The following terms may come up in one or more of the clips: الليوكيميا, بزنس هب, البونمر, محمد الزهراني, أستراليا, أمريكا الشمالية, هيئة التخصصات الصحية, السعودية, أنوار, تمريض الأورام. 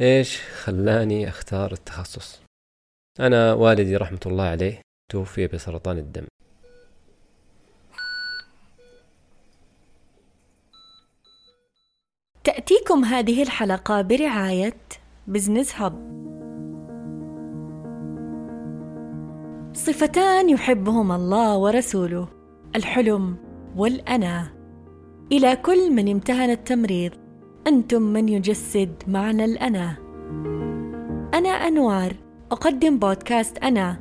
إيش خلاني أختار التخصص؟ أنا والدي رحمة الله عليه توفي بسرطان الدم. تأتيكم هذه الحلقة برعاية بزنس هب. صفتان يحبهما الله ورسوله، الحلم والأنا. إلى كل من امتهن التمريض، أنتم من يجسد معنى الأنا. أنا أنوار، أقدم بودكاست أنا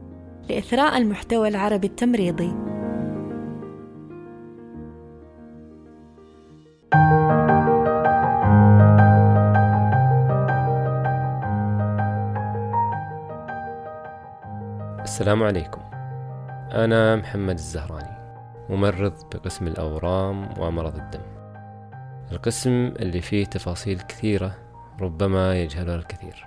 لإثراء المحتوى العربي التمريضي. السلام عليكم، أنا محمد الزهراني، ممرض بقسم الأورام وأمراض الدم، القسم اللي فيه تفاصيل كثيرة ربما يجهلها الكثير.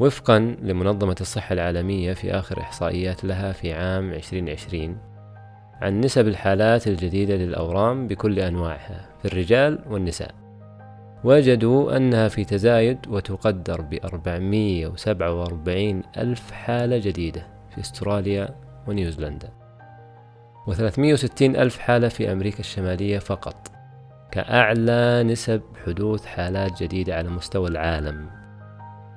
وفقا لمنظمة الصحة العالمية في آخر إحصائيات لها في عام 2020 عن نسب الحالات الجديدة للأورام بكل أنواعها في الرجال والنساء، وجدوا أنها في تزايد وتقدر ب 447 ألف حالة جديدة في أستراليا ونيوزيلندا، و360 ألف حالة في أمريكا الشمالية فقط، كأعلى نسب حدوث حالات جديدة على مستوى العالم.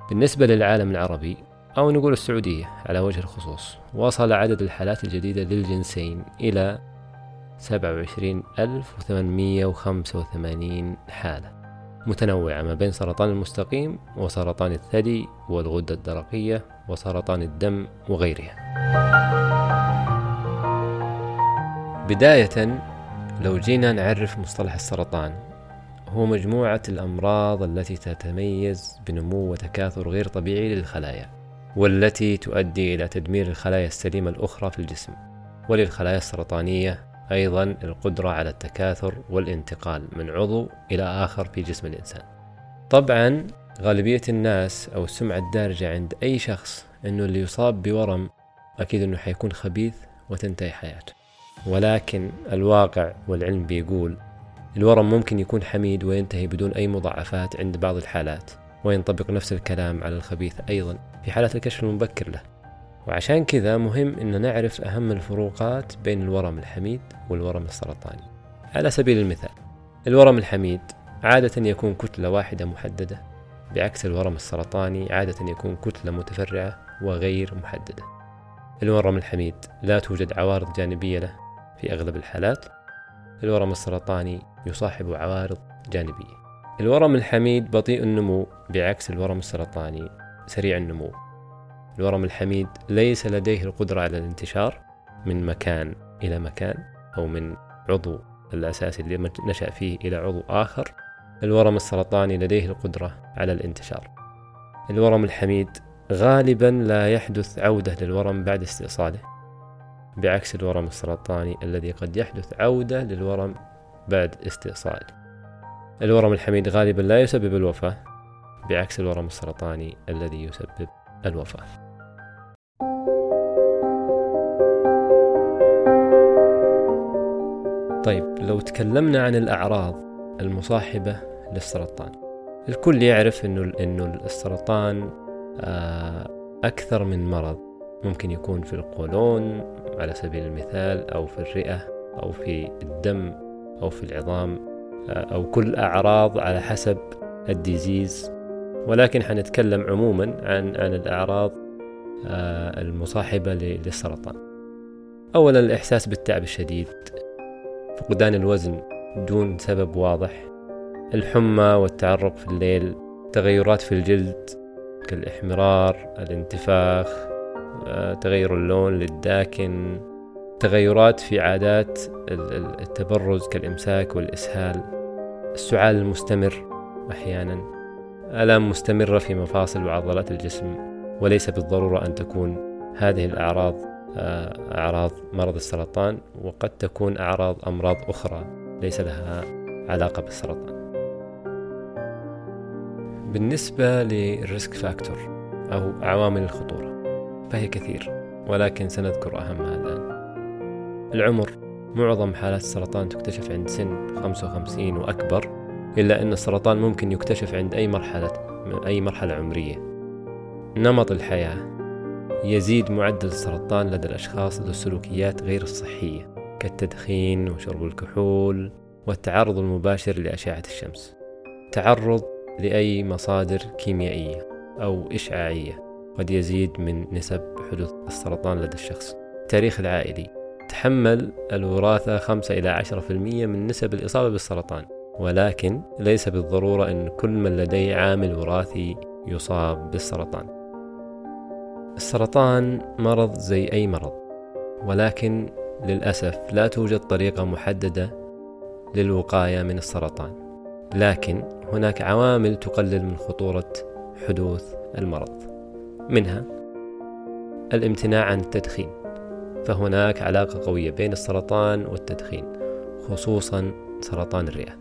بالنسبة للعالم العربي أو نقول السعودية على وجه الخصوص، وصل عدد الحالات الجديدة للجنسين إلى 27885 حالة متنوعة ما بين سرطان المستقيم وسرطان الثدي والغدة الدرقية وسرطان الدم وغيرها. بداية، لو جينا نعرف مصطلح السرطان، هو مجموعة الأمراض التي تتميز بنمو وتكاثر غير طبيعي للخلايا، والتي تؤدي إلى تدمير الخلايا السليمة الأخرى في الجسم، وللخلايا السرطانية أيضا القدرة على التكاثر والانتقال من عضو إلى آخر في جسم الإنسان. طبعا غالبية الناس أو السمعة الدارجة عند أي شخص أنه اللي يصاب بورم أكيد أنه حيكون خبيث وتنتهي حياته، ولكن الواقع والعلم بيقول الورم ممكن يكون حميد وينتهي بدون أي مضاعفات عند بعض الحالات، وينطبق نفس الكلام على الخبيث أيضا في حالات الكشف المبكر له. وعشان كذا مهم أن نعرف أهم الفروقات بين الورم الحميد والورم السرطاني. على سبيل المثال، الورم الحميد عادة يكون كتلة واحدة محددة، بعكس الورم السرطاني عادة يكون كتلة متفرعة وغير محددة. الورم الحميد لا توجد عوارض جانبية له في أغلب الحالات، الورم السرطاني يصاحب عوارض جانبية. الورم الحميد بطيء النمو بعكس الورم السرطاني سريع النمو. الورم الحميد ليس لديه القدرة على الانتشار من مكان إلى مكان أو من عضو الأساسي اللي نشأ فيه إلى عضو آخر. الورم السرطاني لديه القدرة على الانتشار. الورم الحميد غالبا لا يحدث عودة للورم بعد استئصاله، بعكس الورم السرطاني الذي قد يحدث عودة للورم بعد استئصاله. الورم الحميد غالبا لا يسبب الوفاة، بعكس الورم السرطاني الذي يسبب الوفاة. طيب، لو تكلمنا عن الأعراض المصاحبة للسرطان، الكل يعرف إنه السرطان أكثر من مرض، ممكن يكون في القولون على سبيل المثال، أو في الرئة، أو في الدم، أو في العظام، أو كل أعراض على حسب الديزيز، ولكن حنتكلم عموما عن الأعراض المصاحبة للسرطان. أولا، الإحساس بالتعب الشديد، فقدان الوزن دون سبب واضح، الحمى والتعرق في الليل، تغيرات في الجلد كالإحمرار، الانتفاخ، تغير اللون للداكن، تغيرات في عادات التبرز كالإمساك والإسهال، السعال المستمر أحيانا، آلام مستمرة في مفاصل وعضلات الجسم. وليس بالضرورة أن تكون هذه الأعراض أعراض مرض السرطان، وقد تكون أعراض أمراض أخرى ليس لها علاقة بالسرطان. بالنسبة للريسك فاكتور أو عوامل الخطورة، فهي كثير ولكن سنذكر أهمها الآن. العمر، معظم حالات السرطان تكتشف عند سن 55 وأكبر، إلا أن السرطان ممكن يكتشف عند أي مرحلة من أي مرحلة عمرية. نمط الحياة: يزيد معدل السرطان لدى الأشخاص ذو السلوكيات غير الصحية كالتدخين وشرب الكحول والتعرض المباشر لأشعة الشمس، تعرض لأي مصادر كيميائية أو إشعاعية قد يزيد من نسب حدوث السرطان لدى الشخص. التاريخ العائلي: تحمل الوراثة 5-10% من نسب الإصابة بالسرطان، ولكن ليس بالضرورة أن كل من لديه عامل وراثي يصاب بالسرطان. السرطان مرض زي أي مرض، ولكن للأسف لا توجد طريقة محددة للوقاية من السرطان، لكن هناك عوامل تقلل من خطورة حدوث المرض، منها الامتناع عن التدخين، فهناك علاقة قوية بين السرطان والتدخين خصوصا سرطان الرئة.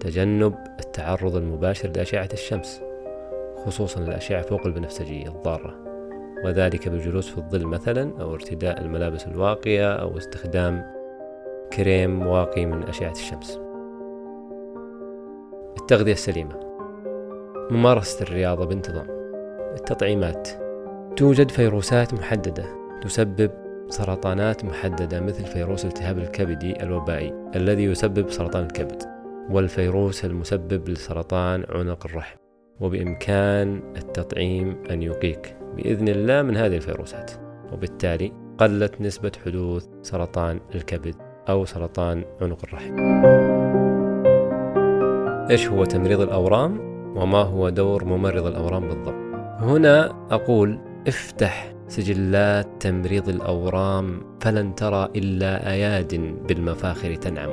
تجنب التعرض المباشر لأشعة الشمس خصوصا الأشعة فوق البنفسجية الضارة، وذلك بالجلوس في الظل مثلا، أو ارتداء الملابس الواقية، أو استخدام كريم واقي من أشعة الشمس. التغذية السليمة: ممارسة الرياضة بانتظام، التطعيمات. توجد فيروسات محددة تسبب سرطانات محددة، مثل فيروس التهاب الكبدي الوبائي الذي يسبب سرطان الكبد، والفيروس المسبب لسرطان عنق الرحم، وبإمكان التطعيم أن يقيك بإذن الله من هذه الفيروسات، وبالتالي قلت نسبة حدوث سرطان الكبد أو سرطان عنق الرحم. إيش هو تمريض الأورام؟ وما هو دور ممرض الأورام بالضبط؟ هنا أقول: افتح سجلات تمريض الأورام فلن ترى إلا أياد بالمفاخر تنعم.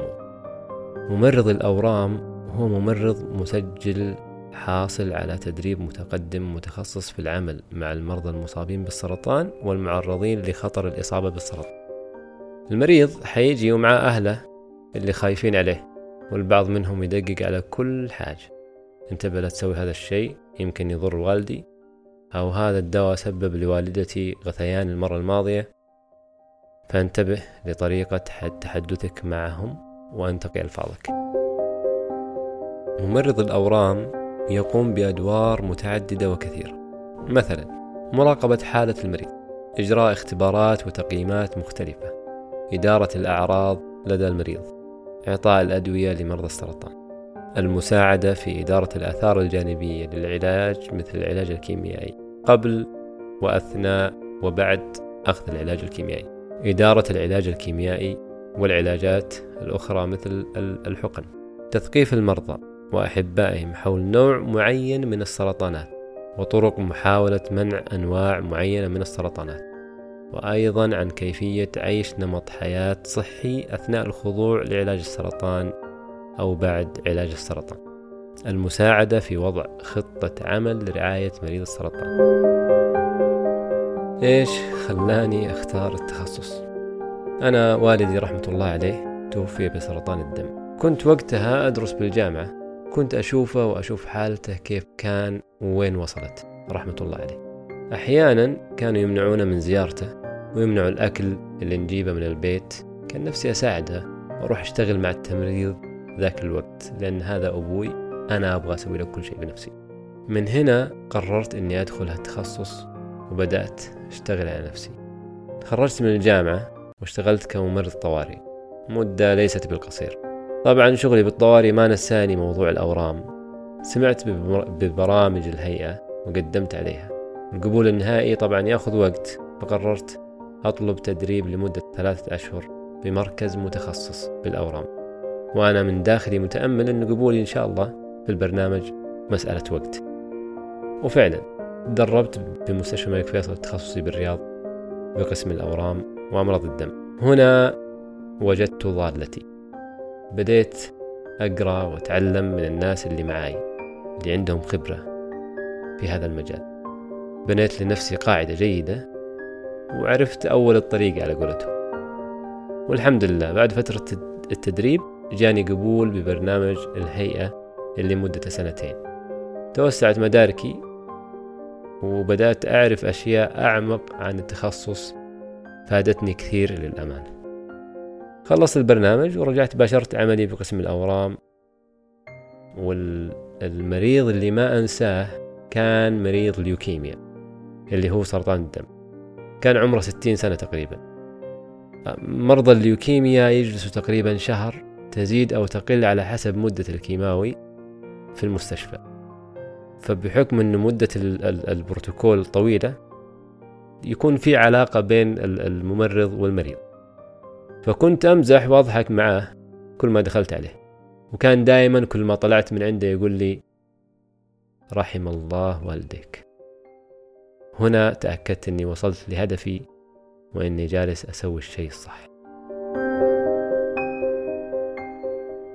ممرض الأورام هو ممرض مسجل حاصل على تدريب متقدم متخصص في العمل مع المرضى المصابين بالسرطان والمعرضين لخطر الإصابة بالسرطان. المريض حيجي ومعه أهله اللي خايفين عليه، والبعض منهم يدقق على كل حاجة: انتبه لا تسوي هذا الشيء، يمكن يضر والدي، أو هذا الدواء سبب لوالدتي غثيان المرة الماضية. فانتبه لطريقة تحدثك معهم وانتقي ألفاظك. ممرض الأورام يقوم بأدوار متعددة وكثيرة، مثلا مراقبة حالة المريض، إجراء اختبارات وتقييمات مختلفة، إدارة الأعراض لدى المريض، إعطاء الأدوية لمرضى السرطان، المساعدة في إدارة الآثار الجانبية للعلاج مثل العلاج الكيميائي قبل وأثناء وبعد أخذ العلاج الكيميائي، إدارة العلاج الكيميائي والعلاجات الأخرى مثل الحقن، تثقيف المرضى وأحبائهم حول نوع معين من السرطانات وطرق محاولة منع أنواع معينة من السرطانات، وأيضا عن كيفية عيش نمط حياة صحي أثناء الخضوع لعلاج السرطان أو بعد علاج السرطان، المساعدة في وضع خطة عمل لرعاية مريض السرطان. إيش خلاني أختار التخصص؟ أنا والدي رحمة الله عليه توفي بسرطان الدم، كنت وقتها أدرس بالجامعة، كنت أشوفه وأشوف حالته كيف كان وين وصلت رحمة الله عليه. أحيانا كانوا يمنعونا من زيارته ويمنعوا الأكل اللي نجيبه من البيت، كان نفسي أساعده وأروح أشتغل مع التمريض ذاك الوقت، لأن هذا أبوي، أنا أبغى أسوي له كل شيء بنفسي. من هنا قررت أني أدخل هالتخصص وبدأت أشتغل على نفسي. تخرجت من الجامعة واشتغلت كممرض طوارئ مدة ليست بالقصير. طبعا شغلي بالطوارئ ما نساني موضوع الأورام، سمعت ببرامج الهيئة وقدمت عليها. القبول النهائي طبعا يأخذ وقت، فقررت أطلب تدريب لمدة 3 أشهر بمركز متخصص بالأورام، وأنا من داخلي متأمل أن قبولي إن شاء الله في البرنامج مسألة وقت. وفعلا تدربت بمستشفى ملك فيصل التخصصي بالرياض بقسم الأورام وأمراض الدم. هنا وجدت ضالتي، بديت أقرأ وأتعلم من الناس اللي معاي اللي عندهم خبرة في هذا المجال. بنيت لنفسي قاعدة جيدة وعرفت أول الطريق على قولتهم، والحمد لله بعد فترة التدريب جاني قبول ببرنامج الهيئة اللي مدته 2 سنين. توسعت مداركي وبدأت أعرف أشياء أعمق عن التخصص فادتني كثير للأمانة. خلصت البرنامج ورجعت باشرت عملي بقسم الأورام المريض اللي ما أنساه كان مريض الليوكيميا اللي هو سرطان الدم، كان عمره 60 سنة تقريبا. مرضى الليوكيميا يجلسوا تقريبا شهر، تزيد أو تقل على حسب مدة الكيماوي في المستشفى. فبحكم أن مدة البروتوكول طويلة يكون في علاقة بين الممرض والمريض، فكنت أمزح وأضحك معاه كل ما دخلت عليه، وكان دائما كل ما طلعت من عنده يقول لي رحم الله والديك. هنا تأكدت أني وصلت لهدفي وأني جالس أسوي الشيء الصح.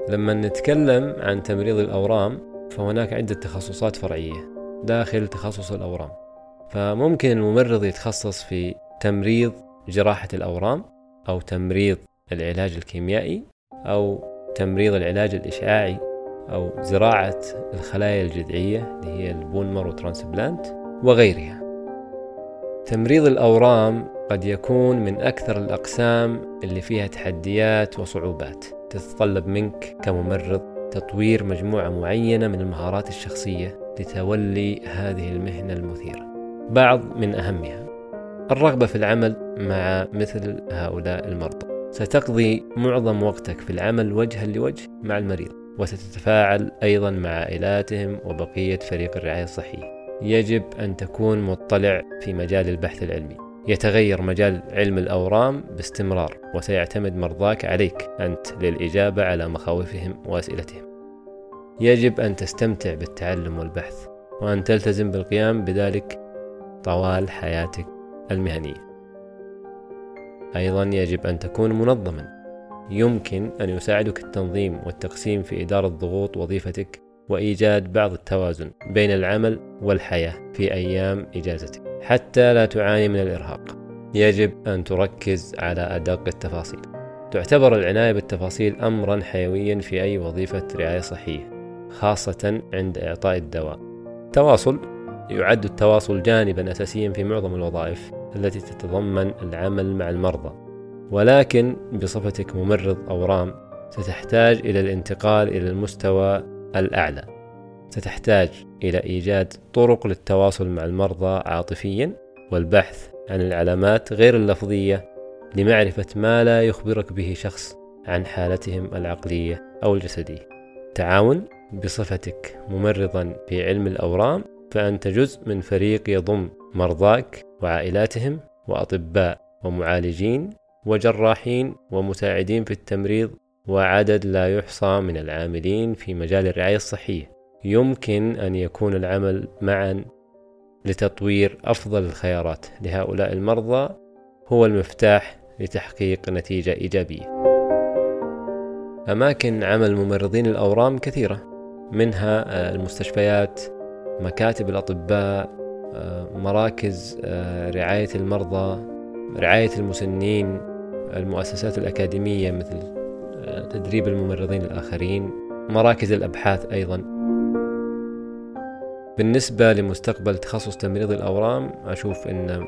لما نتكلم عن تمريض الأورام فهناك عدة تخصصات فرعية داخل تخصص الأورام، فممكن الممرض يتخصص في تمريض جراحة الأورام أو تمريض العلاج الكيميائي أو تمريض العلاج الإشعاعي أو زراعة الخلايا الجذعية اللي هي البونمر وترانسبلانت وغيرها. تمريض الأورام قد يكون من أكثر الأقسام اللي فيها تحديات وصعوبات تتطلب منك كممرض تطوير مجموعة معينة من المهارات الشخصية لتولي هذه المهنة المثيرة. بعض من أهمها الرغبة في العمل مع مثل هؤلاء المرضى. ستقضي معظم وقتك في العمل وجها لوجه مع المريض، وستتفاعل أيضا مع عائلاتهم وبقية فريق الرعاية الصحية. يجب أن تكون مطلع في مجال البحث العلمي. يتغير مجال علم الأورام باستمرار، وسيعتمد مرضاك عليك أنت للإجابة على مخاوفهم وأسئلتهم. يجب أن تستمتع بالتعلم والبحث، وأن تلتزم بالقيام بذلك طوال حياتك المهنية. أيضا يجب أن تكون منظما. يمكن أن يساعدك التنظيم والتقسيم في إدارة ضغوط وظيفتك وإيجاد بعض التوازن بين العمل والحياة في أيام إجازتك حتى لا تعاني من الإرهاق. يجب أن تركز على أدق التفاصيل. تعتبر العناية بالتفاصيل أمرا حيويا في أي وظيفة رعاية صحية، خاصة عند إعطاء الدواء. تواصل. يعد التواصل جانبا أساسيا في معظم الوظائف التي تتضمن العمل مع المرضى، ولكن بصفتك ممرض أورام ستحتاج إلى الانتقال إلى المستوى الأعلى. ستحتاج إلى إيجاد طرق للتواصل مع المرضى عاطفيا والبحث عن العلامات غير اللفظية لمعرفة ما لا يخبرك به شخص عن حالتهم العقلية أو الجسدية. تعاون. بصفتك ممرضا في علم الأورام فأنت جزء من فريق يضم مرضاك وعائلاتهم وأطباء ومعالجين وجراحين ومساعدين في التمريض وعدد لا يحصى من العاملين في مجال الرعاية الصحية. يمكن أن يكون العمل معا لتطوير أفضل الخيارات لهؤلاء المرضى هو المفتاح لتحقيق نتيجة إيجابية. أماكن عمل ممرضين الأورام كثيرة، منها المستشفيات، مكاتب الأطباء، مراكز رعاية المرضى، رعاية المسنين، المؤسسات الأكاديمية مثل تدريب الممرضين الآخرين، مراكز الأبحاث أيضا. بالنسبة لمستقبل تخصص تمريض الأورام أشوف أنه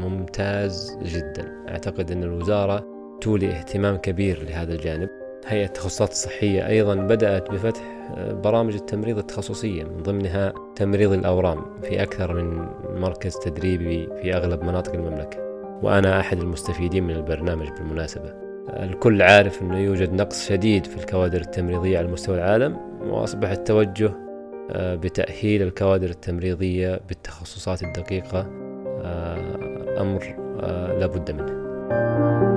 ممتاز جدا. أعتقد أن الوزارة تولي اهتمام كبير لهذا الجانب. هيئة التخصصات الصحية أيضا بدأت بفتح برامج التمريض التخصصية، من ضمنها تمريض الأورام في أكثر من مركز تدريبي في أغلب مناطق المملكة، وأنا أحد المستفيدين من البرنامج بالمناسبة. الكل عارف أنه يوجد نقص شديد في الكوادر التمريضية على مستوى العالم، وأصبح التوجه بتأهيل الكوادر التمريضية بالتخصصات الدقيقة أمر لابد منه.